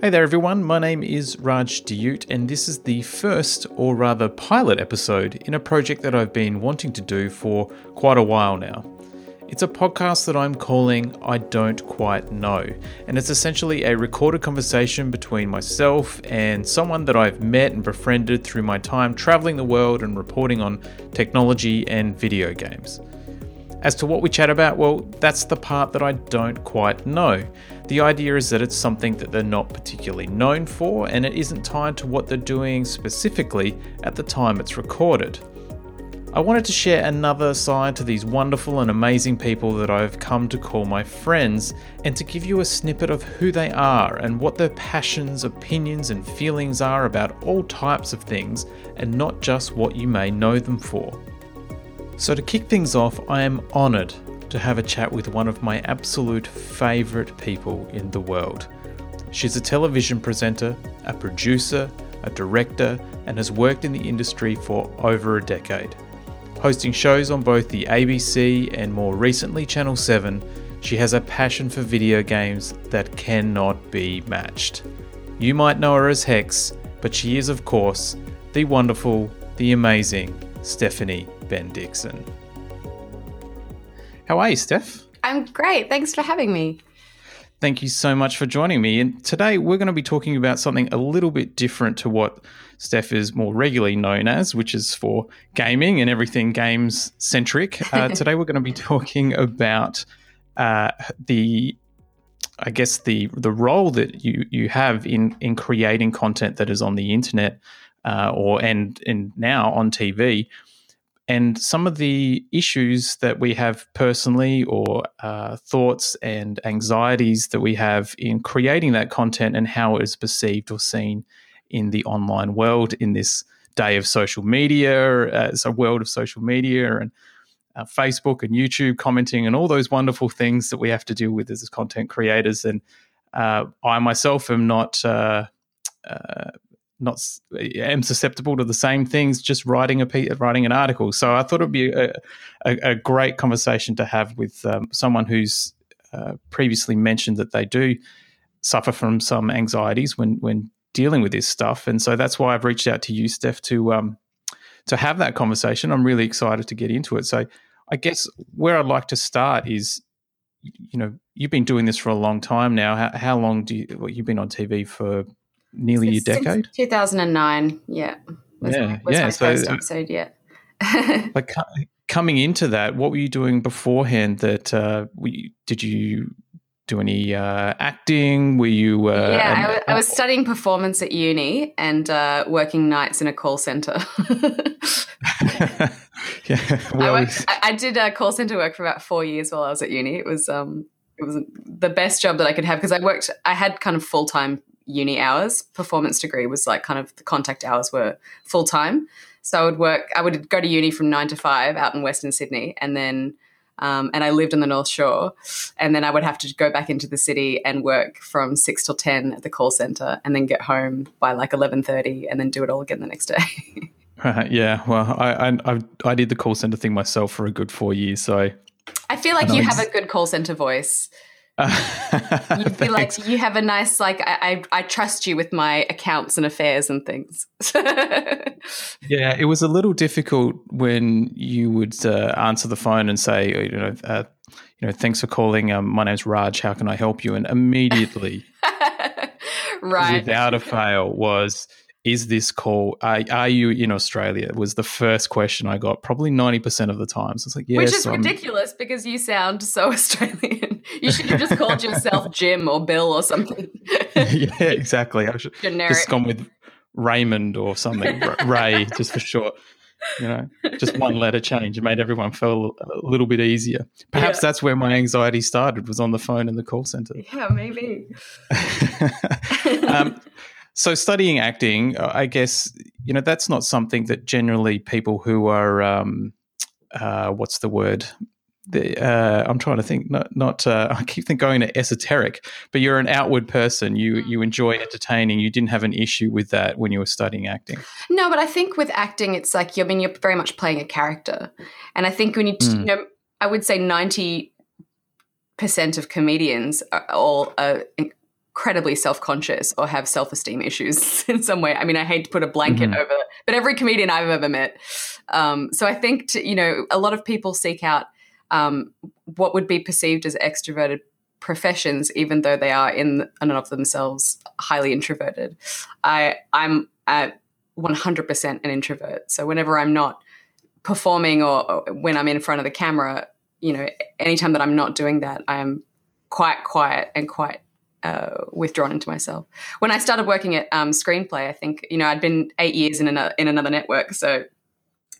Hey there everyone, my name is Raj Diyoot and this is the first, or rather pilot episode, in a project that I've been wanting to do for quite a while now. It's a podcast that I'm calling I Don't Quite Know, and it's essentially a recorded conversation between myself and someone that I've met and befriended through my time traveling the world and reporting on technology and video games. As to what we chat about, well, that's the part that I don't quite know. The idea is that it's something that they're not particularly known for, and it isn't tied to what they're doing specifically at the time it's recorded. I wanted to share another side to these wonderful and amazing people that I've come to call my friends, and to give you a snippet of who they are and what their passions, opinions, and feelings are about all types of things, and not just what you may know them for. So to kick things off, I am honoured to have a chat with one of my absolute favourite people in the world. She's a television presenter, a producer, a director, and has worked in the industry for over a decade. Hosting shows on both the ABC and more recently Channel 7, she has a passion for video games that cannot be matched. You might know her as Hex, but she is of course the wonderful, the amazing Stephanie Bendixsen. How are you, Steph? I'm great. Thanks for having me. Thank you so much for joining me. And today we're going to be talking about something a little bit different to what Steph is more regularly known as, which is for gaming and everything games-centric. Today we're going to be talking about the role that you have in creating content that is on the internet and now on TV. And some of the issues that we have personally, or thoughts and anxieties that we have in creating that content and how it is perceived or seen in the online world in this day of social media. It's a world of social media and Facebook and YouTube commenting and all those wonderful things that we have to deal with as content creators. And I myself am am susceptible to the same things, just writing an article. So I thought it'd be a great conversation to have with someone who's previously mentioned that they do suffer from some anxieties when dealing with this stuff. And so that's why I've reached out to you, Steph, to have that conversation. I'm really excited to get into it. So I guess where I'd like to start is, you know, you've been doing this for a long time now. How long you've been on TV for? Nearly a decade? Since 2009, yeah. My first episode, yeah. Like coming into that, what were you doing beforehand? That did you do any acting? Were you? I was studying performance at uni and working nights in a call centre. Yeah, well, I did call centre work for about 4 years while I was at uni. It was the best job that I could have because I had kind of full time uni hours. Performance degree was like kind of the contact hours were full time. So I would go to uni from 9 to 5 out in Western Sydney, and then and I lived on the North Shore, and then I would have to go back into the city and work from 6 till 10 at the call centre, and then get home by like 11:30, and then do it all again the next day. Yeah, well, I did the call centre thing myself for a good 4 years, so I feel like you have a good call centre voice. You'd be like, you have a nice, like, I trust you with my accounts and affairs and things. Yeah, it was a little difficult when you would answer the phone and say, thanks for calling. My name's Raj. How can I help you? And immediately, right, without a fail, was, is this call? Are you in Australia? Was the first question I got probably 90% of the time. So it's like, yes, which is ridiculous because you sound so Australian. You should have just called yourself Jim or Bill or something. Yeah, exactly. I should generic. Just gone with Raymond or something. Ray, just for short. You know, just one letter change. It made everyone feel a little bit easier. Perhaps that's where my anxiety started, was on the phone in the call centre. Yeah, maybe. So studying acting, I guess, you know, that's not something that generally people who are, what's the word? I'm trying to think. I keep going to esoteric, but you're an outward person. You enjoy entertaining. You didn't have an issue with that when you were studying acting. No, but I think with acting, it's like you're very much playing a character, and I think when you know, I would say 90% of comedians are all incredibly self-conscious or have self-esteem issues in some way. I mean, I hate to put a blanket over, but every comedian I've ever met. So I think, a lot of people seek out what would be perceived as extroverted professions, even though they are in and of themselves highly introverted. I'm 100% an introvert. So whenever I'm not performing or when I'm in front of the camera, anytime that I'm not doing that, I am quite quiet and quite withdrawn into myself. When I started working at Screenplay, I think, I'd been 8 years in another network. So,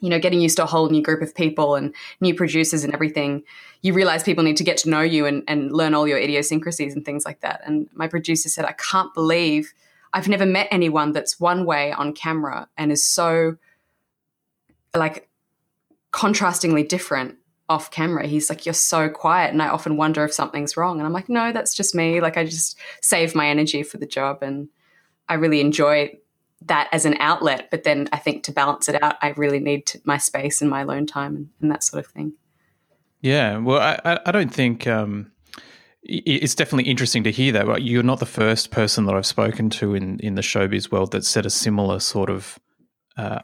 getting used to a whole new group of people and new producers and everything, you realize people need to get to know you and learn all your idiosyncrasies and things like that. And my producer said, I can't believe I've never met anyone that's one way on camera and is so contrastingly different off camera. He's like, you're so quiet. And I often wonder if something's wrong. And I'm like, no, that's just me. I just save my energy for the job. And I really enjoy that as an outlet. But then I think to balance it out, I really need my space and my alone time and that sort of thing. Yeah. Well, I don't think, it's definitely interesting to hear that. You're not the first person that I've spoken to in the showbiz world that said a similar sort of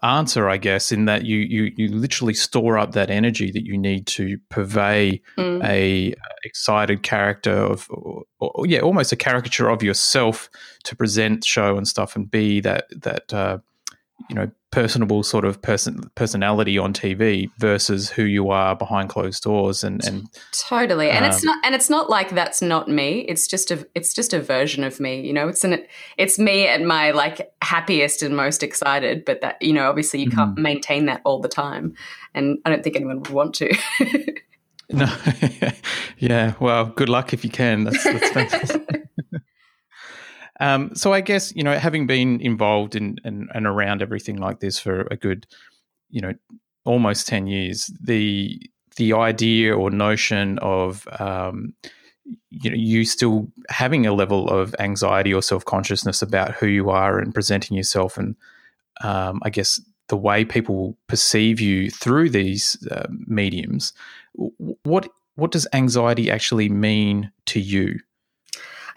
answer, I guess, in that you literally store up that energy that you need to purvey a excited character or almost a caricature of yourself to present, show and stuff, and be that personable sort of personality on TV versus who you are behind closed doors and totally. And it's not like that's not me. It's just a version of me. It's me at my happiest and most excited. But that obviously you can't maintain that all the time, and I don't think anyone would want to. No, yeah. Well, good luck if you can. That's fantastic. So I guess, having been involved in and around everything like this for a good, almost 10 years, the idea or notion of, you still having a level of anxiety or self-consciousness about who you are and presenting yourself and I guess the way people perceive you through these mediums, what does anxiety actually mean to you?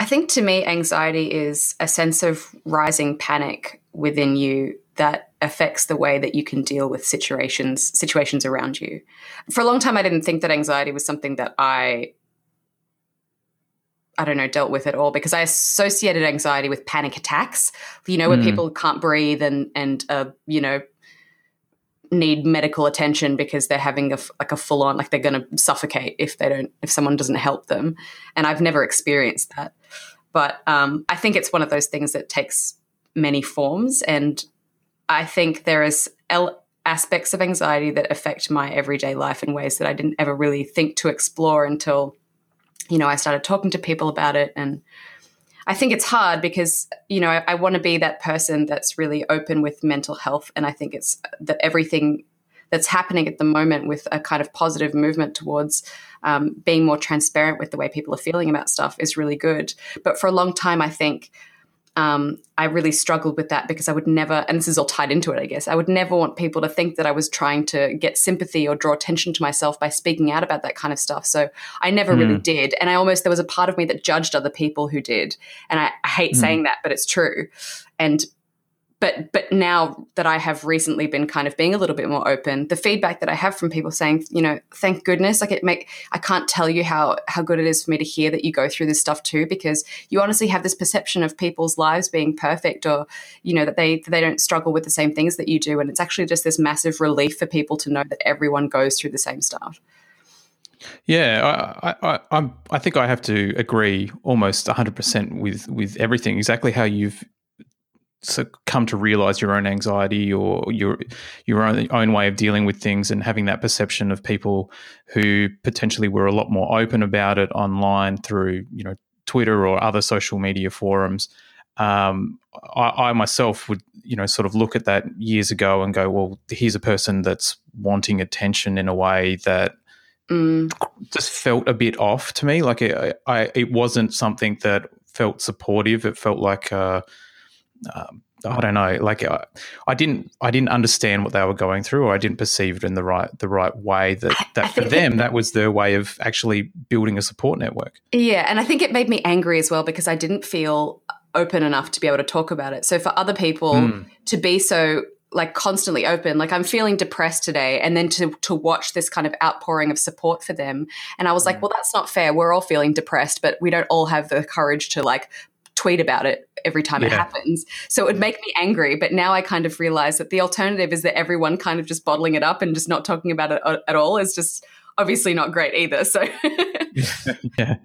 I think to me, anxiety is a sense of rising panic within you that affects the way that you can deal with situations around you. For a long time, I didn't think that anxiety was something that I don't know, dealt with at all, because I associated anxiety with panic attacks, where people can't breathe and need medical attention because they're having a full on, they're going to suffocate if someone doesn't help them. And I've never experienced that. But I think it's one of those things that takes many forms. And I think there is aspects of anxiety that affect my everyday life in ways that I didn't ever really think to explore until, I started talking to people about it. And I think it's hard because, I want to be that person that's really open with mental health, and I think it's that everything that's happening at the moment with a kind of positive movement towards being more transparent with the way people are feeling about stuff is really good. But for a long time, I think I really struggled with that because I would never, and this is all tied into it, I guess, I would never want people to think that I was trying to get sympathy or draw attention to myself by speaking out about that kind of stuff. So I never really did. And I there was a part of me that judged other people who did. And I hate saying that, but it's true. But now that I have recently been kind of being a little bit more open, the feedback that I have from people saying, thank goodness, I can't tell you how good it is for me to hear that you go through this stuff too, because you honestly have this perception of people's lives being perfect or, that they don't struggle with the same things that you do. And it's actually just this massive relief for people to know that everyone goes through the same stuff. Yeah, I think I have to agree almost 100% with everything, exactly how you've so come to realize your own anxiety or your own way of dealing with things, and having that perception of people who potentially were a lot more open about it online through Twitter or other social media forums. I myself would sort of look at that years ago and go, well, here's a person that's wanting attention in a way that just felt a bit off to me. It wasn't something that felt supportive. It felt like I don't know. Like I didn't understand what they were going through, or I didn't perceive it in the right way. That for them, that was their way of actually building a support network. Yeah, and I think it made me angry as well because I didn't feel open enough to be able to talk about it. So for other people to be so like constantly open, like I'm feeling depressed today, and then to watch this kind of outpouring of support for them, and I was like, well, that's not fair. We're all feeling depressed, but we don't all have the courage to like tweet about it every time it happens. So it would make me angry, but now I kind of realize that the alternative is that everyone kind of just bottling it up and just not talking about it at all is just obviously not great either. So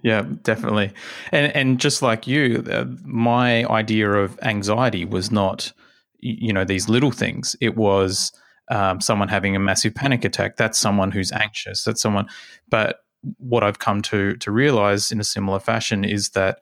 yeah, definitely. And just like you, my idea of anxiety was not, you know, these little things. It was someone having a massive panic attack. That's someone who's anxious. That's someone. But what I've come to realize in a similar fashion is that,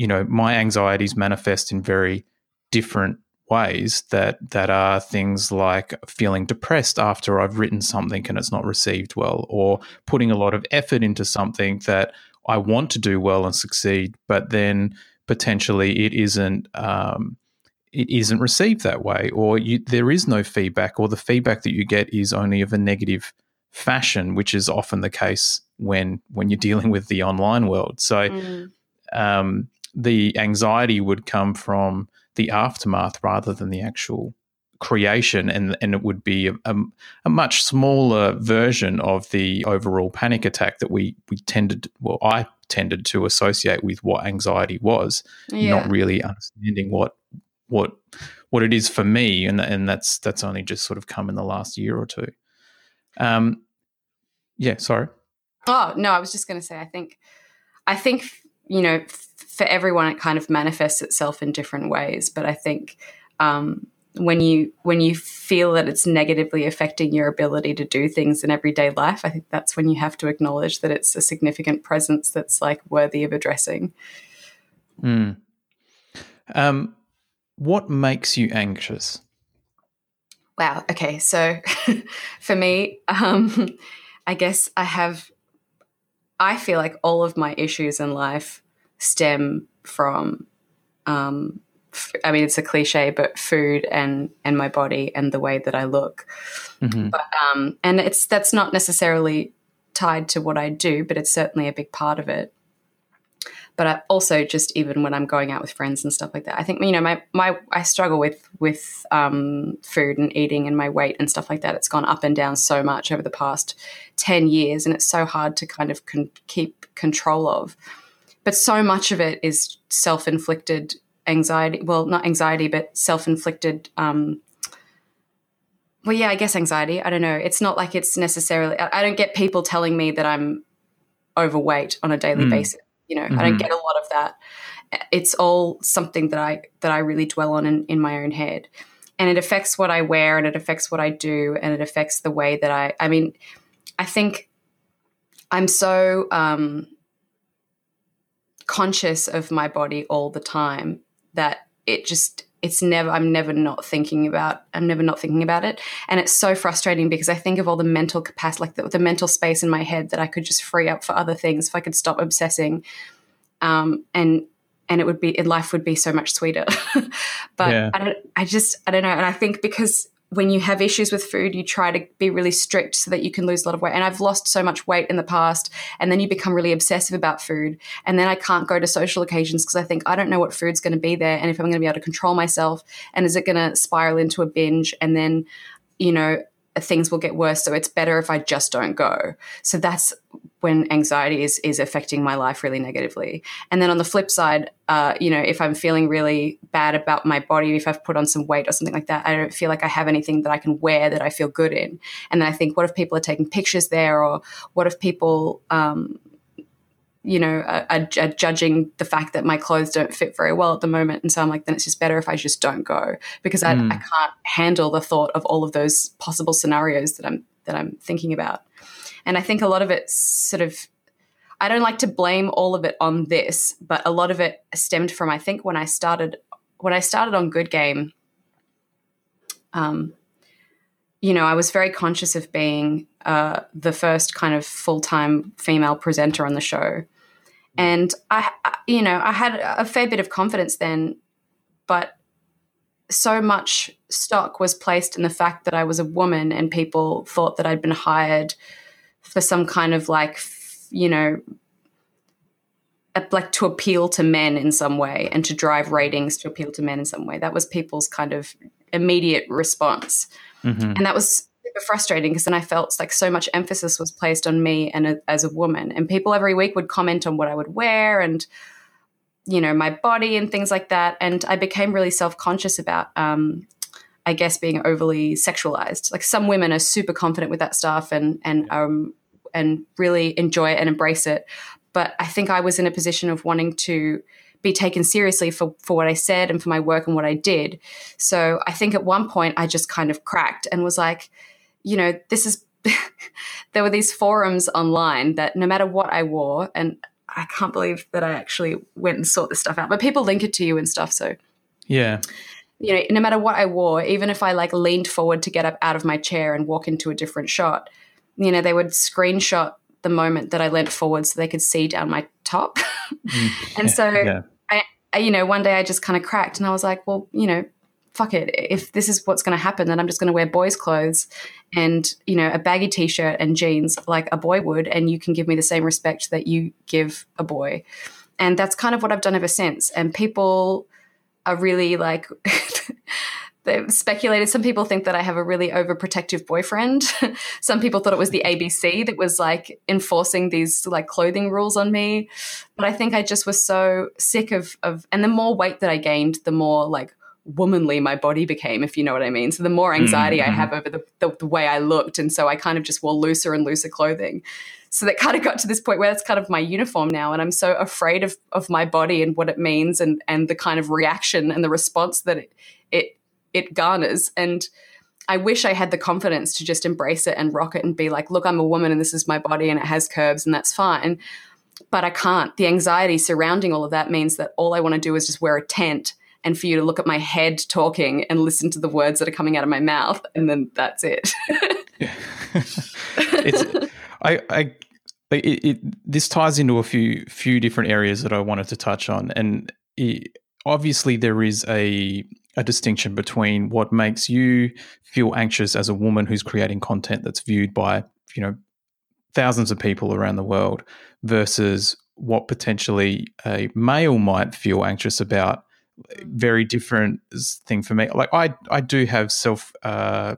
you know, my anxieties manifest in very different ways that are things like feeling depressed after I've written something and it's not received well, or putting a lot of effort into something that I want to do well and succeed, but then potentially it isn't received that way, or there is no feedback, or the feedback that you get is only of a negative fashion, which is often the case when you're dealing with the online world. So the anxiety would come from the aftermath rather than the actual creation, and it would be a much smaller version of the overall panic attack that I tended to associate with what anxiety was, not really understanding what it is for me, and that's only just sort of come in the last year or two. Yeah, sorry. Oh no, I was just going to say I think. You know, for everyone, it kind of manifests itself in different ways. But I think when you feel that it's negatively affecting your ability to do things in everyday life, I think that's when you have to acknowledge that it's a significant presence that's like worthy of addressing. Mm. What makes you anxious? Wow. Okay. So for me, I guess I feel like all of my issues in life stem from, it's a cliche, but food and my body and the way that I look. Mm-hmm. But, and that's not necessarily tied to what I do, but it's certainly a big part of it. But I also just, even when I'm going out with friends and stuff like that, I think, you know, I struggle with food and eating and my weight and stuff like that. It's gone up and down so much over the past 10 years and it's so hard to kind of keep control of. But so much of it is self-inflicted anxiety. Well, not anxiety, but self-inflicted I guess anxiety. I don't know. It's not like it's necessarily – I don't get people telling me that I'm overweight on a daily basis. You know, I don't get a lot of that. It's all something that I really dwell on in my own head. And it affects what I wear and it affects what I do and it affects the way that I think I'm so conscious of my body all the time that I'm never not thinking about it. And it's so frustrating because I think of all the mental capacity, like the mental space in my head that I could just free up for other things if I could stop obsessing. And life would be so much sweeter, but yeah. I don't know. And I think because when you have issues with food, you try to be really strict so that you can lose a lot of weight. And I've lost so much weight in the past, and then you become really obsessive about food, and then I can't go to social occasions because I think I don't know what food's going to be there and if I'm going to be able to control myself, and is it going to spiral into a binge, and then, you know, things will get worse, so it's better if I just don't go. So that's when anxiety is affecting my life really negatively. And then on the flip side, you know, if I'm feeling really bad about my body, if I've put on some weight or something like that, I don't feel like I have anything that I can wear that I feel good in. And then I think, what if people are taking pictures there, or what if people, you know, are judging the fact that my clothes don't fit very well at the moment. And so I'm like, then it's just better if I just don't go, because I can't handle the thought of all of those possible scenarios that I'm thinking about. And I think a lot of it sort of, I don't like to blame all of it on this, but a lot of it stemmed from, I think when I started on Good Game, you know, I was very conscious of being the first kind of full-time female presenter on the show. And I had a fair bit of confidence then, but so much stock was placed in the fact that I was a woman, and people thought that I'd been hired for some kind of like, you know, like to appeal to men in some way and to drive ratings to appeal to men in some way. That was people's kind of immediate response. Mm-hmm. And that was super frustrating because then I felt like so much emphasis was placed on me and as a woman, and people every week would comment on what I would wear and, you know, my body and things like that. And I became really self-conscious about, I guess, being overly sexualized. Like some women are super confident with that stuff and really enjoy it and embrace it. But I think I was in a position of wanting to be taken seriously for what I said and for my work and what I did. So I think at one point I just kind of cracked and was like, you know, this is – there were these forums online that no matter what I wore, and I can't believe that I actually went and sought this stuff out, but people link it to you and stuff. So, yeah, you know, no matter what I wore, even if I like leaned forward to get up out of my chair and walk into a different shot, you know, they would screenshot the moment that I leant forward so they could see down my top. And so, yeah. I, you know, one day I just kind of cracked and I was like, well, you know, fuck it. If this is what's going to happen, then I'm just going to wear boys' clothes and, you know, a baggy T-shirt and jeans like a boy would, and you can give me the same respect that you give a boy. And that's kind of what I've done ever since. And people are really like... They've speculated. Some people think that I have a really overprotective boyfriend. Some people thought it was the ABC that was like enforcing these like clothing rules on me. But I think I just was so sick of and the more weight that I gained, the more like womanly my body became, if you know what I mean. So the more anxiety I have over the way I looked. And so I kind of just wore looser and looser clothing. So that kind of got to this point where that's kind of my uniform now, and I'm so afraid of my body and what it means and the kind of reaction and the response that it garners. And I wish I had the confidence to just embrace it and rock it and be like, look, I'm a woman and this is my body and it has curves and that's fine. But I can't. The anxiety surrounding all of that means that all I want to do is just wear a tent and for you to look at my head talking and listen to the words that are coming out of my mouth, and then that's it. This ties into a few different areas that I wanted to touch on. And obviously there is a distinction between what makes you feel anxious as a woman who's creating content that's viewed by, you know, thousands of people around the world versus what potentially a male might feel anxious about. Very different thing for me. Like I do have I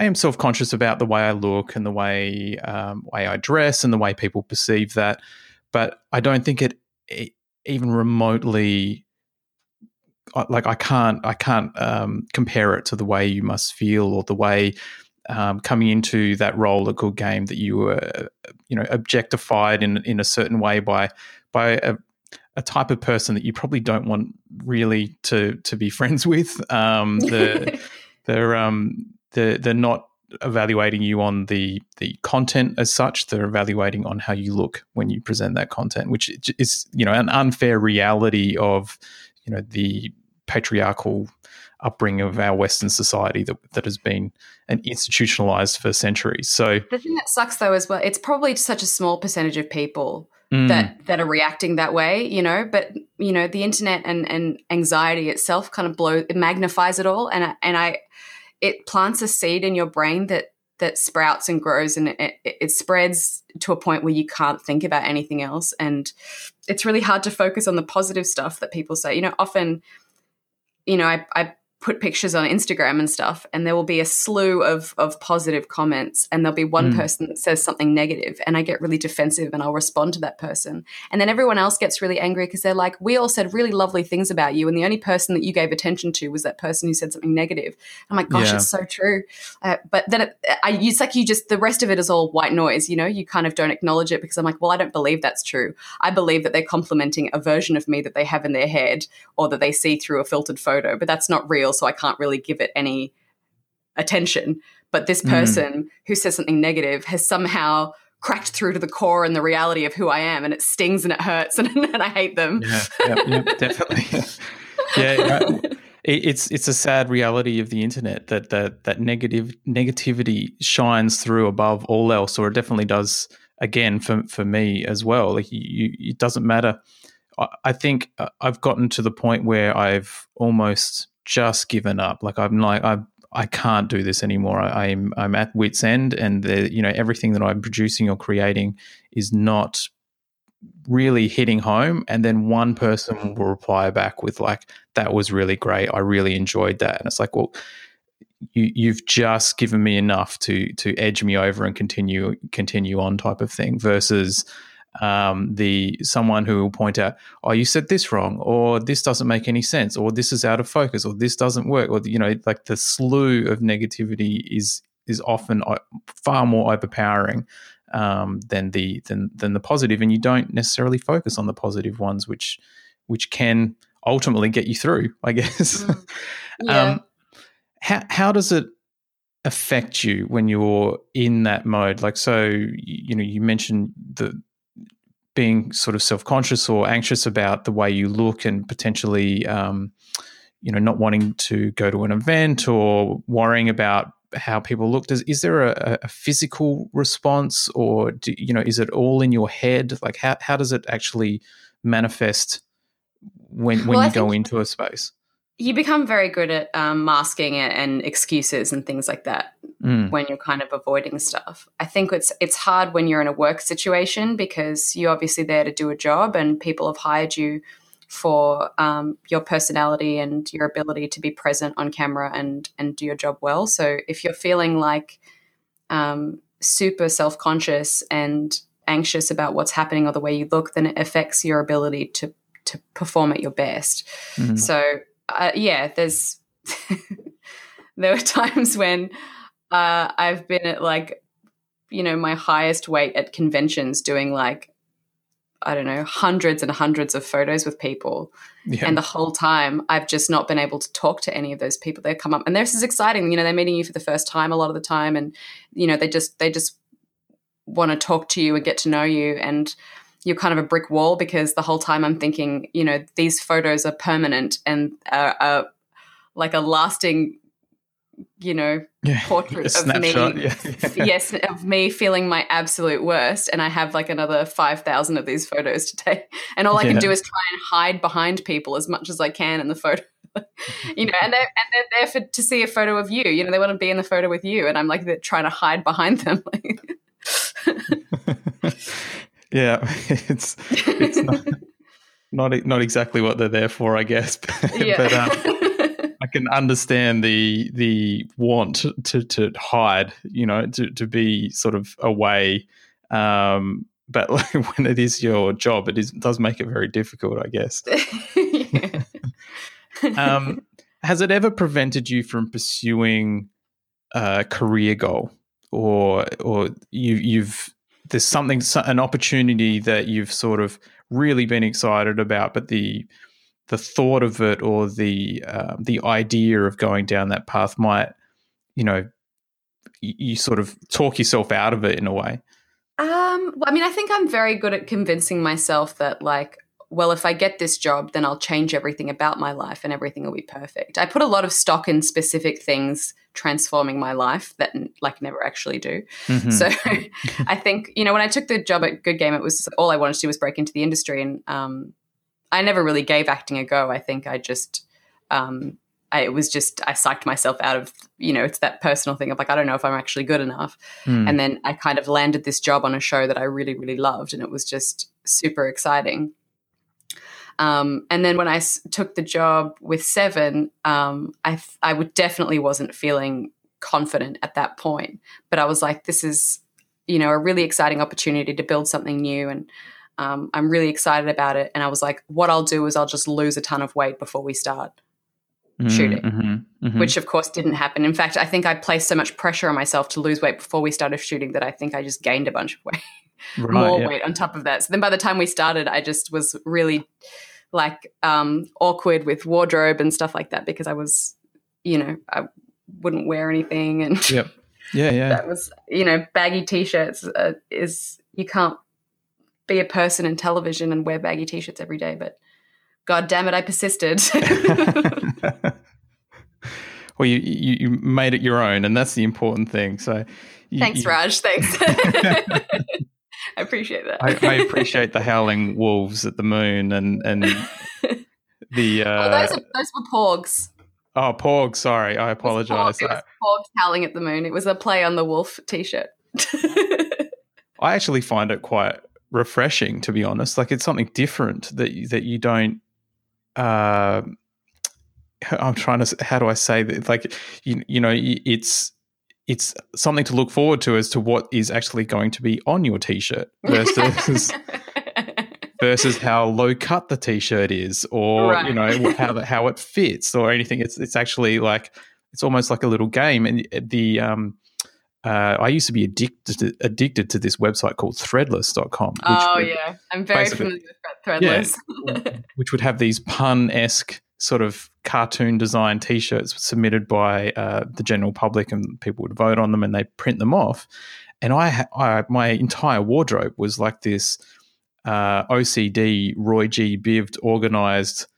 am self-conscious about the way I look and the way I dress and the way people perceive that, but I don't think it even remotely, like I can't compare it to the way you must feel or the way coming into that role at Good Game that you were, you know, objectified in a certain way by a type of person that you probably don't want really to be friends with. They're not evaluating you on the content as such. They're evaluating on how you look when you present that content, which is, you know, an unfair reality of, you know, the patriarchal upbringing of our Western society that has been institutionalized for centuries. So the thing that sucks though as well, it's probably such a small percentage of people that are reacting that way, you know, but you know, the internet and anxiety itself kind of it magnifies it all. And it plants a seed in your brain that sprouts and grows, and it spreads to a point where you can't think about anything else. And it's really hard to focus on the positive stuff that people say. You know, often, you know, I put pictures on Instagram and stuff, and there will be a slew of positive comments, and there'll be one person that says something negative, and I get really defensive and I'll respond to that person. And then everyone else gets really angry because they're like, we all said really lovely things about you, and the only person that you gave attention to was that person who said something negative. I'm like, gosh, It's so true. But then it's like you just, the rest of it is all white noise, you know, you kind of don't acknowledge it because I'm like, well, I don't believe that's true. I believe that they're complimenting a version of me that they have in their head or that they see through a filtered photo, but that's not real. So I can't really give it any attention. But this person who says something negative has somehow cracked through to the core and the reality of who I am, and it stings and it hurts, and I hate them. Yeah, definitely. It's a sad reality of the internet that negativity shines through above all else, or it definitely does. Again, for me as well, like it doesn't matter. I think I've gotten to the point where I've almost just given up. Like I'm like, I can't do this anymore. I'm at wit's end, and everything that I'm producing or creating is not really hitting home. And then one person will reply back with like, that was really great. I really enjoyed that. And it's like, well, you've just given me enough to edge me over and continue on type of thing, versus the someone who will point out, oh, you said this wrong, or this doesn't make any sense, or this is out of focus, or this doesn't work, or like the slew of negativity is often far more overpowering than the positive, and you don't necessarily focus on the positive ones, which can ultimately get you through, I guess. Mm. Yeah. How does it affect you when you're in that mode? Like, so you mentioned being sort of self-conscious or anxious about the way you look, and potentially, not wanting to go to an event or worrying about how people look. Is there a physical response, or is it all in your head? Like, how does it actually manifest when you go into a space? You become very good at masking it and excuses and things like that when you're kind of avoiding stuff. I think it's hard when you're in a work situation, because you're obviously there to do a job, and people have hired you for your personality and your ability to be present on camera and do your job well. So if you're feeling like super self-conscious and anxious about what's happening or the way you look, then it affects your ability to perform at your best. Mm. So there's there were times when I've been at my highest weight at conventions, doing hundreds and hundreds of photos with people. Yeah. And the whole time I've just not been able to talk to any of those people. They come up, and this is exciting. They're meeting you for the first time a lot of the time, and they just want to talk to you and get to know you, and you're kind of a brick wall, because the whole time I'm thinking, these photos are permanent and are like a lasting, portrait snapshot, of me. Yeah. Yes, of me feeling my absolute worst, and I have like another 5,000 of these photos to take, and all I can do is try and hide behind people as much as I can in the photo. And they're there to see a photo of you. They want to be in the photo with you, and I'm like trying to hide behind them. Yeah, it's not exactly what they're there for, I guess. But I can understand the want to hide, to be sort of away. But when it is your job, it does make it very difficult, I guess. Has it ever prevented you from pursuing a career goal, or you've there's an opportunity that you've sort of really been excited about, but the thought of it, or the idea of going down that path might, you sort of talk yourself out of it in a way? I think I'm very good at convincing myself that if I get this job, then I'll change everything about my life and everything will be perfect. I put a lot of stock in specific things transforming my life that never actually do. Mm-hmm. So I think, when I took the job at Good Game, it was all I wanted to do was break into the industry, and I never really gave acting a go. I think I just I psyched myself out of, it's that personal thing of I don't know if I'm actually good enough. Mm. And then I kind of landed this job on a show that I really, really loved, and it was just super exciting. And then when I took the job with Seven, I would definitely wasn't feeling confident at that point, but I was like, this is, a really exciting opportunity to build something new, and I'm really excited about it. And I was like, what I'll do is I'll just lose a ton of weight before we start shooting, mm-hmm, mm-hmm. Which of course didn't happen. In fact, I think I placed so much pressure on myself to lose weight before we started shooting that I think I just gained a bunch of weight. Right, more weight on top of that. So then by the time we started, I just was really awkward with wardrobe and stuff like that, because I was, I wouldn't wear anything. And that was, baggy T-shirts you can't be a person in television and wear baggy T-shirts every day. But God damn it, I persisted. Well, you made it your own, and that's the important thing. So thanks, Raj. Thanks. I appreciate that. I appreciate the howling wolves at the moon and the... those were porgs. Oh, Porg. Sorry, I apologize. It was Porg howling at the moon. It was a play on the wolf T-shirt. I actually find it quite refreshing, to be honest. Like, it's something different that you don't. I'm trying to. How do I say that? Like, you know, it's something to look forward to as to what is actually going to be on your T-shirt versus how low cut the T-shirt is, or right. You know how it fits or anything. It's actually like it's almost like a little game. And the I used to be addicted to this website called Threadless.com. Oh yeah, I'm very familiar with Threadless. Yeah, which would have these pun-esque sort of cartoon design T-shirts submitted by the general public, and people would vote on them, and they print them off. And I my entire wardrobe was like this. OCD Roy G. Bivd organised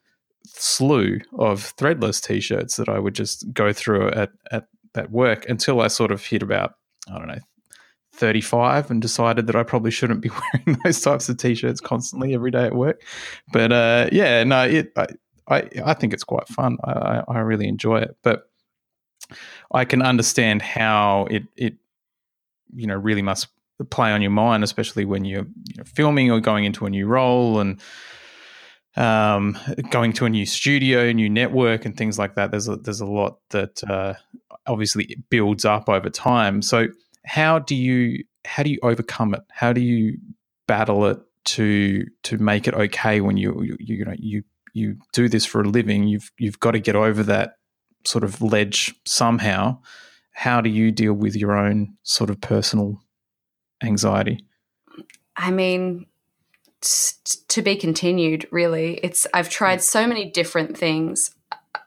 slew of Threadless T-shirts that I would just go through at work until I sort of hit about, I don't know, 35 and decided that I probably shouldn't be wearing those types of T-shirts constantly every day at work. But, I think it's quite fun. I really enjoy it. But I can understand how it you know, really must play on your mind, especially when you're filming or going into a new role and going to a new studio, new network, and things like that. There's a lot that obviously builds up over time. So how do you overcome it? How do you battle it to make it okay when you do this for a living? You've got to get over that sort of ledge somehow. How do you deal with your own sort of personal anxiety? I mean, to be continued, really. I've tried so many different things,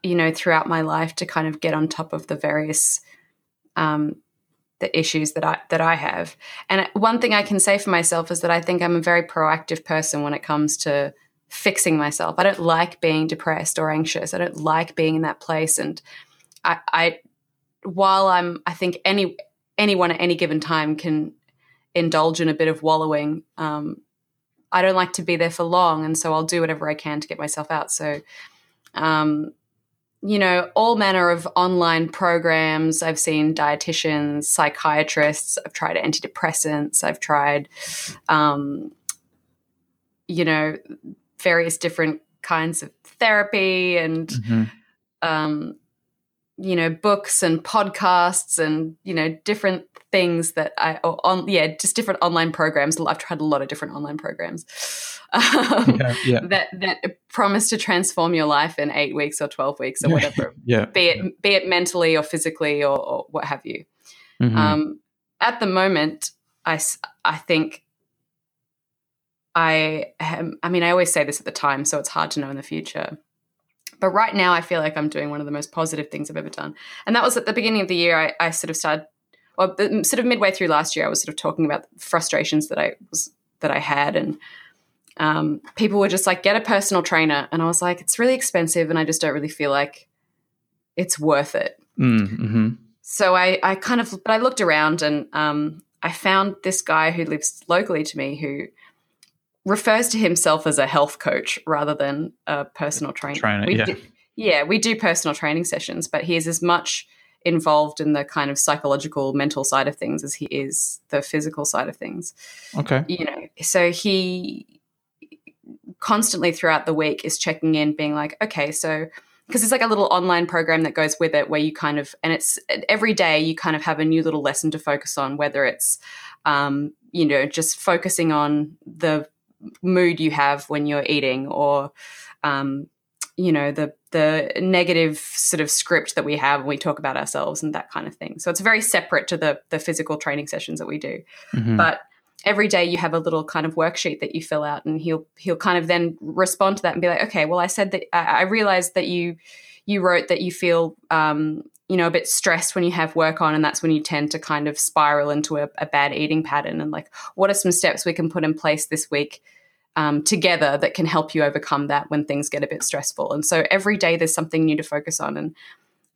you know, throughout my life to kind of get on top of the various the issues that I have. And one thing I can say for myself is that I think I'm a very proactive person when it comes to fixing myself. I don't like being depressed or anxious. I don't like being in that place. And I think anyone at any given time can indulge in a bit of wallowing. I don't like to be there for long, and so I'll do whatever I can to get myself out. So, you know, all manner of online programs. I've seen dietitians, psychiatrists. I've tried antidepressants. I've tried, you know, various different kinds of therapy and, you know, books and podcasts and, you know, different things just different online programs. I've tried a lot of different online programs that promise to transform your life in 8 weeks or 12 weeks or whatever. Be it mentally or physically or what have you. Mm-hmm. At the moment, I think I am. I mean, I always say this at the time, so it's hard to know in the future. But right now, I feel like I'm doing one of the most positive things I've ever done, and that was at the beginning of the year. I sort of started. Well, sort of midway through last year, I was sort of talking about the frustrations that I had, and people were just like, "Get a personal trainer," and I was like, "It's really expensive, and I just don't really feel like it's worth it." Mm-hmm. So I looked around and I found this guy who lives locally to me who refers to himself as a health coach rather than a personal trainer. We do personal training sessions, but he is as much involved in the kind of psychological, mental side of things as he is the physical side of things. Okay. You know, so he constantly throughout the week is checking in, being like, okay, so because it's like a little online program that goes with it where you kind of, and it's every day you kind of have a new little lesson to focus on, whether it's, you know, just focusing on the mood you have when you're eating or, you know, the negative sort of script that we have when we talk about ourselves and that kind of thing. So it's very separate to the physical training sessions that we do. Mm-hmm. But every day you have a little kind of worksheet that you fill out, and he'll kind of then respond to that and be like, okay, well, I said that I realized that you wrote that you feel, you know, a bit stressed when you have work on, and that's when you tend to kind of spiral into a bad eating pattern. And like, what are some steps we can put in place this week together that can help you overcome that when things get a bit stressful? And so every day there's something new to focus on. And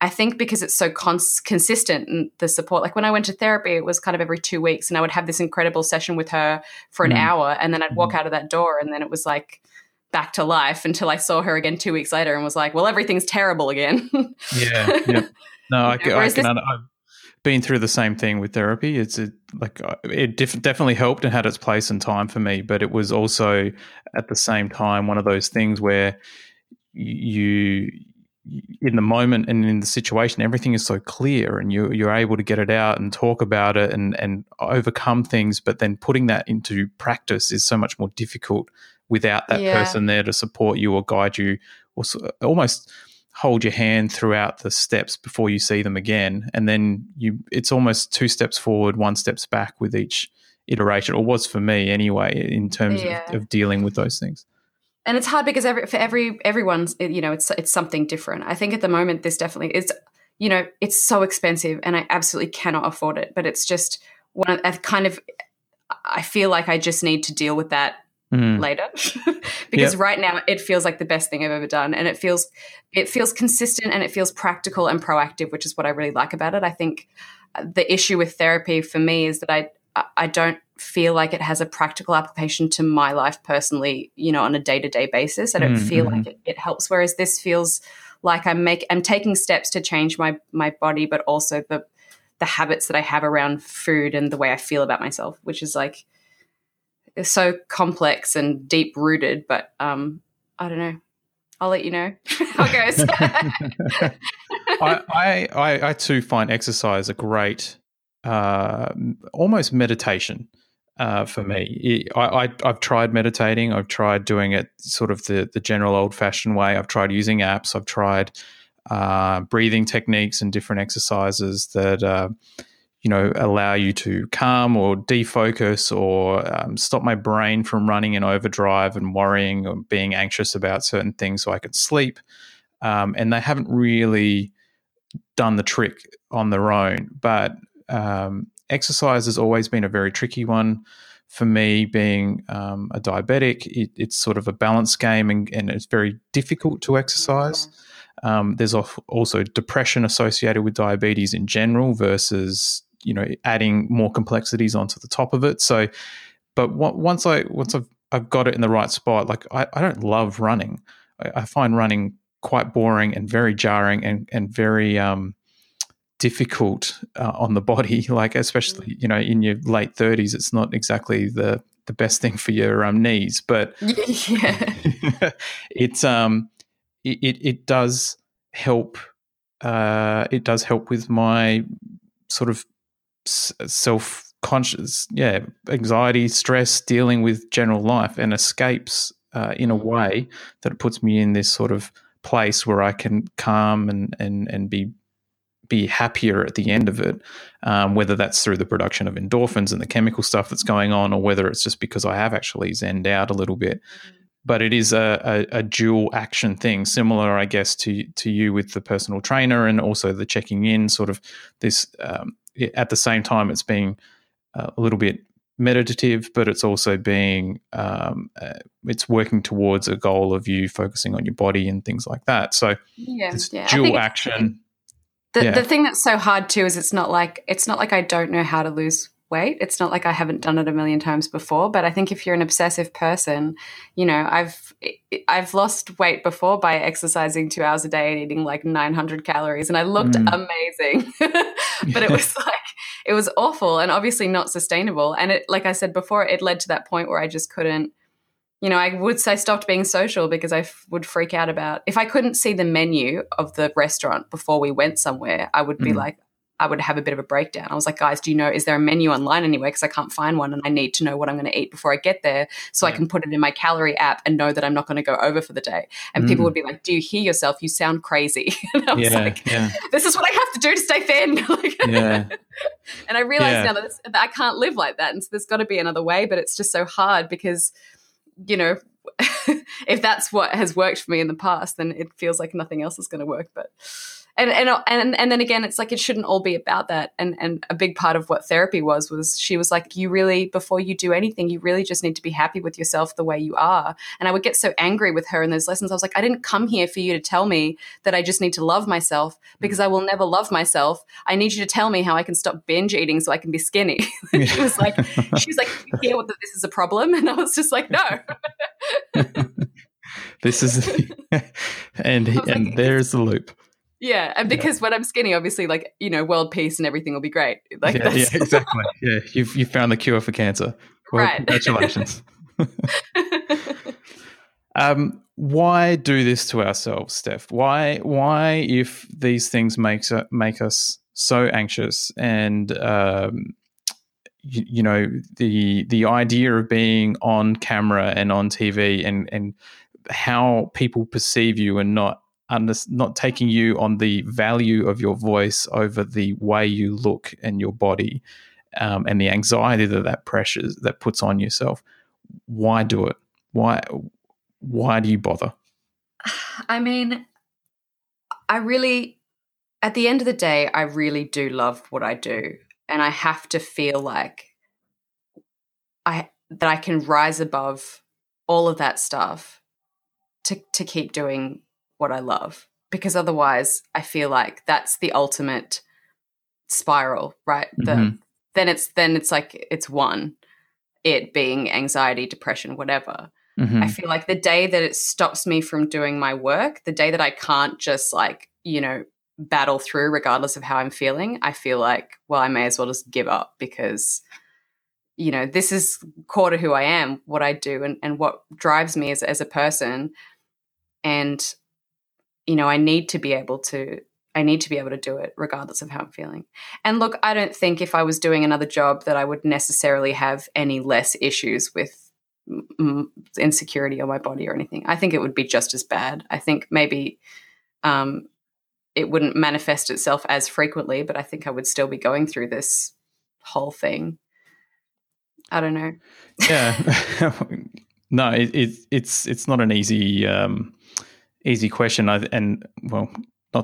I think because it's so consistent in the support, like when I went to therapy, it was kind of every 2 weeks, and I would have this incredible session with her for an hour, and then I'd walk out of that door, and then it was like back to life until I saw her again 2 weeks later and was like, well, everything's terrible again. Yeah. Yeah. No, I've been through the same thing with therapy. It definitely helped and had its place and time for me, but it was also at the same time one of those things where you in the moment and in the situation, everything is so clear and you're able to get it out and talk about it and overcome things, but then putting that into practice is so much more difficult without that person there to support you or guide you or almost hold your hand throughout the steps before you see them again. And then it's almost two steps forward, one steps back with each iteration, or was for me anyway, in terms of dealing with those things. And it's hard because everyone's, you know, it's something different. I think at the moment this definitely is, you know, it's so expensive and I absolutely cannot afford it. But it's just I feel like I just need to deal with that later because right now it feels like the best thing I've ever done, and it feels consistent and it feels practical and proactive, which is what I really like about it. I think the issue with therapy for me is that I don't feel like it has a practical application to my life personally, you know, on a day-to-day basis. I don't feel like it helps, whereas this feels like I'm taking steps to change my body, but also the habits that I have around food and the way I feel about myself, which is like so complex and deep-rooted. But I don't know. I'll let you know how it goes. I too find exercise a great almost meditation for me. I've tried meditating. I've tried doing it sort of the general old-fashioned way. I've tried using apps. I've tried breathing techniques and different exercises that, you know, allow you to calm or defocus or stop my brain from running in overdrive and worrying or being anxious about certain things so I can sleep. And they haven't really done the trick on their own. But exercise has always been a very tricky one for me, being a diabetic. It's sort of a balance game and it's very difficult to exercise. There's also depression associated with diabetes in general versus, you know, adding more complexities onto the top of it. So, but once I've got it in the right spot, like I don't love running. I find running quite boring and very jarring and very difficult on the body, like especially, you know, in your late 30s, it's not exactly the best thing for your knees, but it's it does help with my sort of self-conscious anxiety, stress, dealing with general life, and escapes in a way that it puts me in this sort of place where I can calm and be happier at the end of it, whether that's through the production of endorphins and the chemical stuff that's going on, or whether it's just because I have actually zenned out a little bit. But it is a dual action thing, similar, I guess, to you with the personal trainer and also the checking in, sort of this at the same time it's being a little bit meditative, but it's also being it's working towards a goal of you focusing on your body and things like that. So dual action. The thing that's so hard too is it's not like I don't know how to lose weight. It's not like I haven't done it a million times before. But I think if you're an obsessive person, you know, I've lost weight before by exercising 2 hours a day and eating like 900 calories, and I looked amazing, but it was like it was awful and obviously not sustainable. And it, like I said before, it led to that point where I just couldn't. You know, I stopped being social because I would freak out about if I couldn't see the menu of the restaurant before we went somewhere. I would be like, I would have a bit of a breakdown. I was like, guys, do you know, is there a menu online anywhere? Because I can't find one and I need to know what I'm going to eat before I get there so I can put it in my calorie app and know that I'm not going to go over for the day. And people would be like, do you hear yourself? You sound crazy. And I was like, this is what I have to do to stay thin. And I realized now that I can't live like that. And so there's got to be another way, but it's just so hard because – you know, if that's what has worked for me in the past, then it feels like nothing else is going to work. But and then again, it's like it shouldn't all be about that. And a big part of what therapy was she was like, you really, before you do anything, you really just need to be happy with yourself the way you are. And I would get so angry with her in those lessons. I was like, I didn't come here for you to tell me that I just need to love myself because I will never love myself. I need you to tell me how I can stop binge eating so I can be skinny. She was like, you hear that this is a problem? And I was just like, no. This is and there's the loop. Yeah, and because when I'm skinny, obviously, like, you know, world peace and everything will be great. Like, exactly. Yeah, you've found the cure for cancer. Well, right. Congratulations. Why do this to ourselves, Steph? Why if these things make us so anxious, and you know, the idea of being on camera and on TV, and how people perceive you, and not taking you on the value of your voice over the way you look and your body, and the anxiety that pressures that puts on yourself. Why do it? Why do you bother? I mean, at the end of the day, I really do love what I do, and I have to feel like that I can rise above all of that stuff to keep doing what I love, because otherwise I feel like that's the ultimate spiral, right? Mm-hmm. Then it's like it's one, it being anxiety, depression, whatever. Mm-hmm. I feel like the day that it stops me from doing my work, the day that I can't just, like, you know, battle through regardless of how I'm feeling, I feel like, well, I may as well just give up, because, you know, this is core to who I am, what I do, and what drives me as a person. And, you know, I need to be able to do it regardless of how I'm feeling. And look, I don't think if I was doing another job that I would necessarily have any less issues with insecurity on my body or anything. I think it would be just as bad. I think maybe it wouldn't manifest itself as frequently, but I think I would still be going through this whole thing. I don't know. Yeah. No, it's not an easy question. Not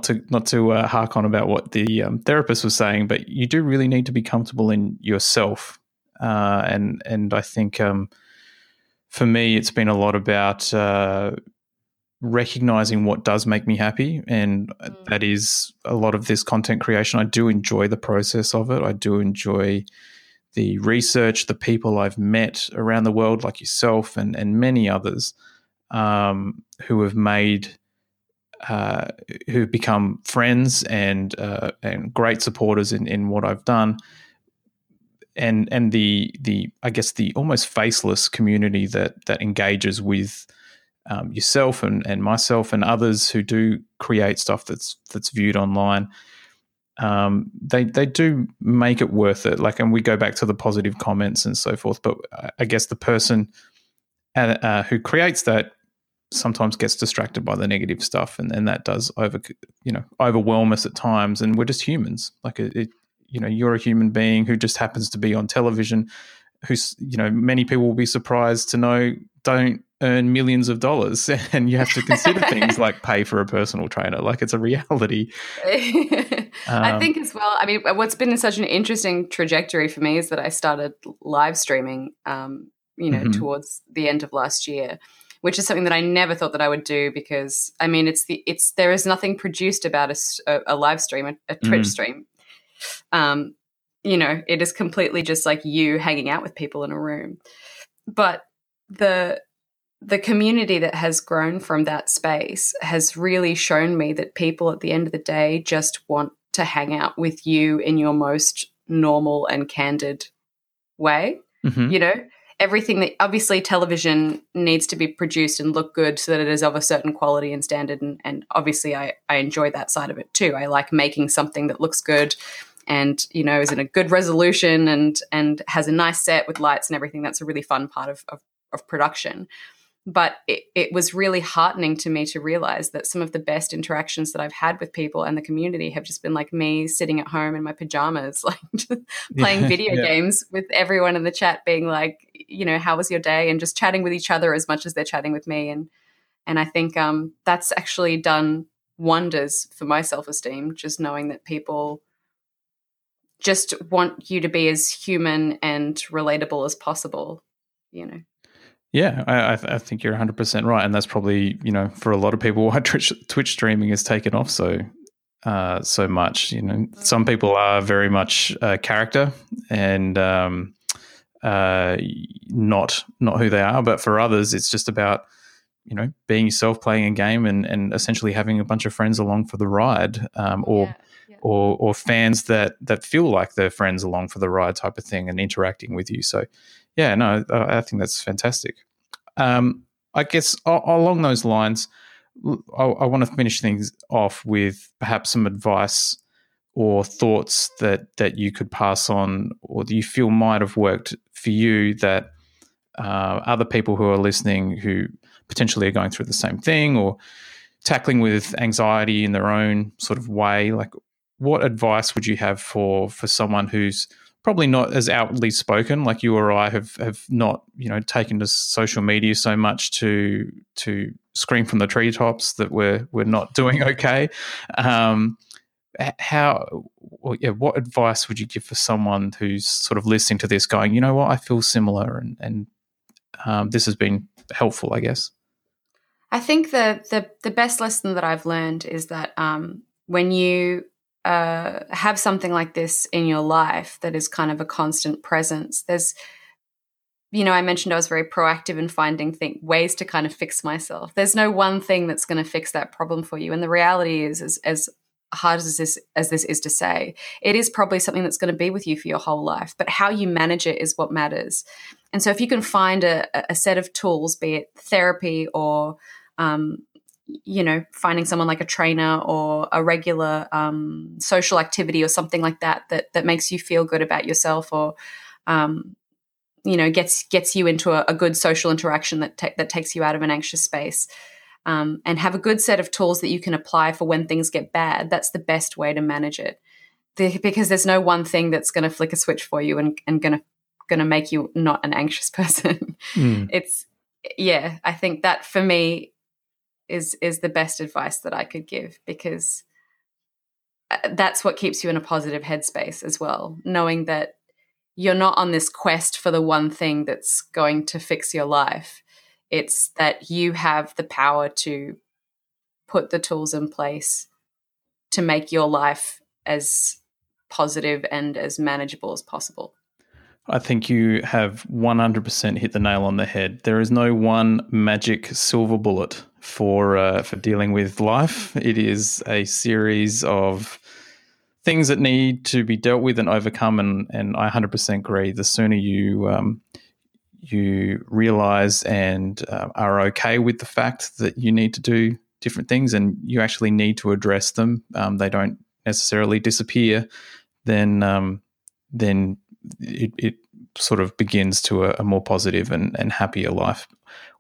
to hark on about what the therapist was saying, but you do really need to be comfortable in yourself. And I think for me, it's been a lot about recognizing what does make me happy, and that is a lot of this content creation. I do enjoy the process of it. I do enjoy the research, the people I've met around the world, like yourself and many others who have made who've become friends and great supporters in what I've done. And the I guess the almost faceless community that engages with yourself and myself and others who do create stuff that's viewed online, they do make it worth it. Like, and we go back to the positive comments and so forth. But I guess the person who creates that sometimes gets distracted by the negative stuff, and that does overwhelm us at times. And we're just humans. Like it you know, you're a human being who just happens to be on television, who's, you know, many people will be surprised to know don't earn millions of dollars, and you have to consider things like pay for a personal trainer. Like, it's a reality. I think as well, I mean, what's been such an interesting trajectory for me is that I started live streaming, mm-hmm. towards the end of last year, which is something that I never thought that I would do, because, I mean, there is nothing produced about a live stream, a Twitch stream. You know, it is completely just like you hanging out with people in a room. But the community that has grown from that space has really shown me that people at the end of the day just want to hang out with you in your most normal and candid way. Mm-hmm. You know, everything that obviously television needs to be produced and look good so that it is of a certain quality and standard. And obviously I enjoy that side of it too. I like making something that looks good and, you know, is in a good resolution and has a nice set with lights and everything. That's a really fun part of production. But it was really heartening to me to realize that some of the best interactions that I've had with people and the community have just been like me sitting at home in my pajamas, like playing video games with everyone in the chat being like, you know, how was your day? And just chatting with each other as much as they're chatting with me. And I think that's actually done wonders for my self-esteem, just knowing that people just want you to be as human and relatable as possible, you know. Yeah, I think you're 100% right, and that's probably, you know, for a lot of people why Twitch streaming has taken off so much. You know, some people are very much character and not who they are, but for others, it's just about you know, being yourself, playing a game, and essentially having a bunch of friends along for the ride, or fans that feel like they're friends along for the ride type of thing, and interacting with you. So, yeah, no, I think that's fantastic. I guess along those lines, I want to finish things off with perhaps some advice or thoughts that you could pass on, or that you feel might have worked for you, that other people who are listening who potentially are going through the same thing or tackling with anxiety in their own sort of way. Like, what advice would you have for someone who's probably not as outwardly spoken, like you or I have not, you know, taken to social media so much to scream from the treetops that we're not doing okay. What advice would you give for someone who's sort of listening to this going, you know what, I feel similar and this has been helpful, I guess? I think the best lesson that I've learned is that when you have something like this in your life that is kind of a constant presence, there's, you know, I mentioned I was very proactive in finding ways to kind of fix myself. There's no one thing that's going to fix that problem for you. And the reality is, as hard as this is to say, it is probably something that's going to be with you for your whole life, but how you manage it is what matters. And so if you can find a set of tools, be it therapy or, you know, finding someone like a trainer or a regular social activity or something like that makes you feel good about yourself, or, you know, gets you into a good social interaction that takes you out of an anxious space, and have a good set of tools that you can apply for when things get bad. That's the best way to manage it, because there's no one thing that's going to flick a switch for you and going to make you not an anxious person. Mm. I think that for me is the best advice that I could give, because that's what keeps you in a positive headspace as well, knowing that you're not on this quest for the one thing that's going to fix your life. It's that you have the power to put the tools in place to make your life as positive and as manageable as possible. I think you have 100% hit the nail on the head. There is no one magic silver bullet for dealing with life. It is a series of things that need to be dealt with and overcome, and I 100% agree. The sooner you you realise and are okay with the fact that you need to do different things and you actually need to address them, they don't necessarily disappear, then it sort of begins to a more positive and happier life,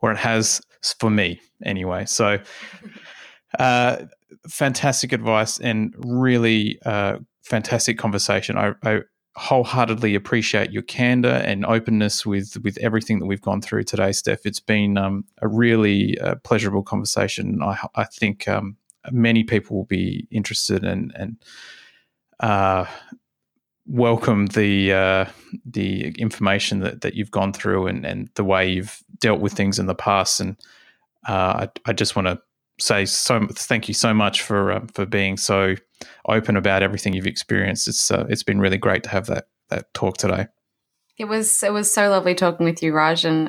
or it has for me anyway. So fantastic advice and really fantastic conversation. I wholeheartedly appreciate your candor and openness with everything that we've gone through today, Steph. It's been a really pleasurable conversation. I think many people will be interested and welcome the information that you've gone through and the way you've dealt with things in the past, and I just want to say thank you so much for being so open about everything you've experienced. It's been really great to have that talk today. It was so lovely talking with you, Raj, and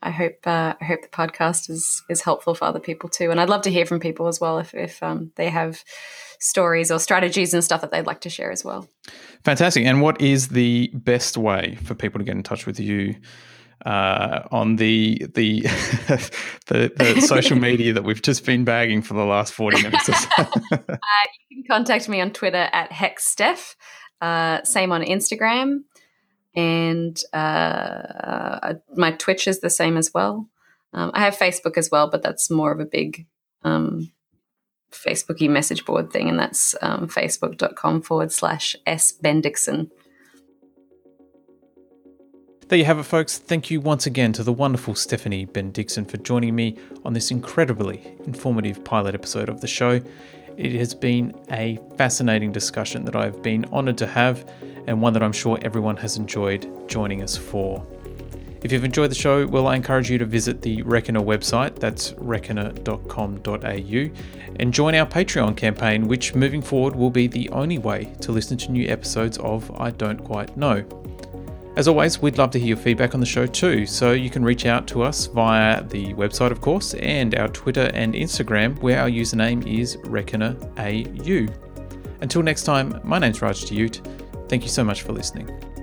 I hope the podcast is helpful for other people too. And I'd love to hear from people as well if they have stories or strategies and stuff that they'd like to share as well. Fantastic. And what is the best way for people to get in touch with you on the the social media that we've just been bagging for the last 40 minutes or so? You can contact me on Twitter at HexSteph, same on Instagram. And my Twitch is the same as well. I have Facebook as well, but that's more of a big Facebooky message board thing, and that's facebook.com/SBendixsen. There you have it, folks. Thank you once again to the wonderful Stephanie Bendixsen for joining me on this incredibly informative pilot episode of the show. It has been a fascinating discussion that I've been honoured to have, and one that I'm sure everyone has enjoyed joining us for. If you've enjoyed the show, well, I encourage you to visit the Reckoner website, that's reckoner.com.au, and join our Patreon campaign, which moving forward will be the only way to listen to new episodes of I Don't Quite Know. As always, we'd love to hear your feedback on the show too, so you can reach out to us via the website, of course, and our Twitter and Instagram, where our username is ReckonerAU. Until next time, my name's Raj Diyoot. Thank you so much for listening.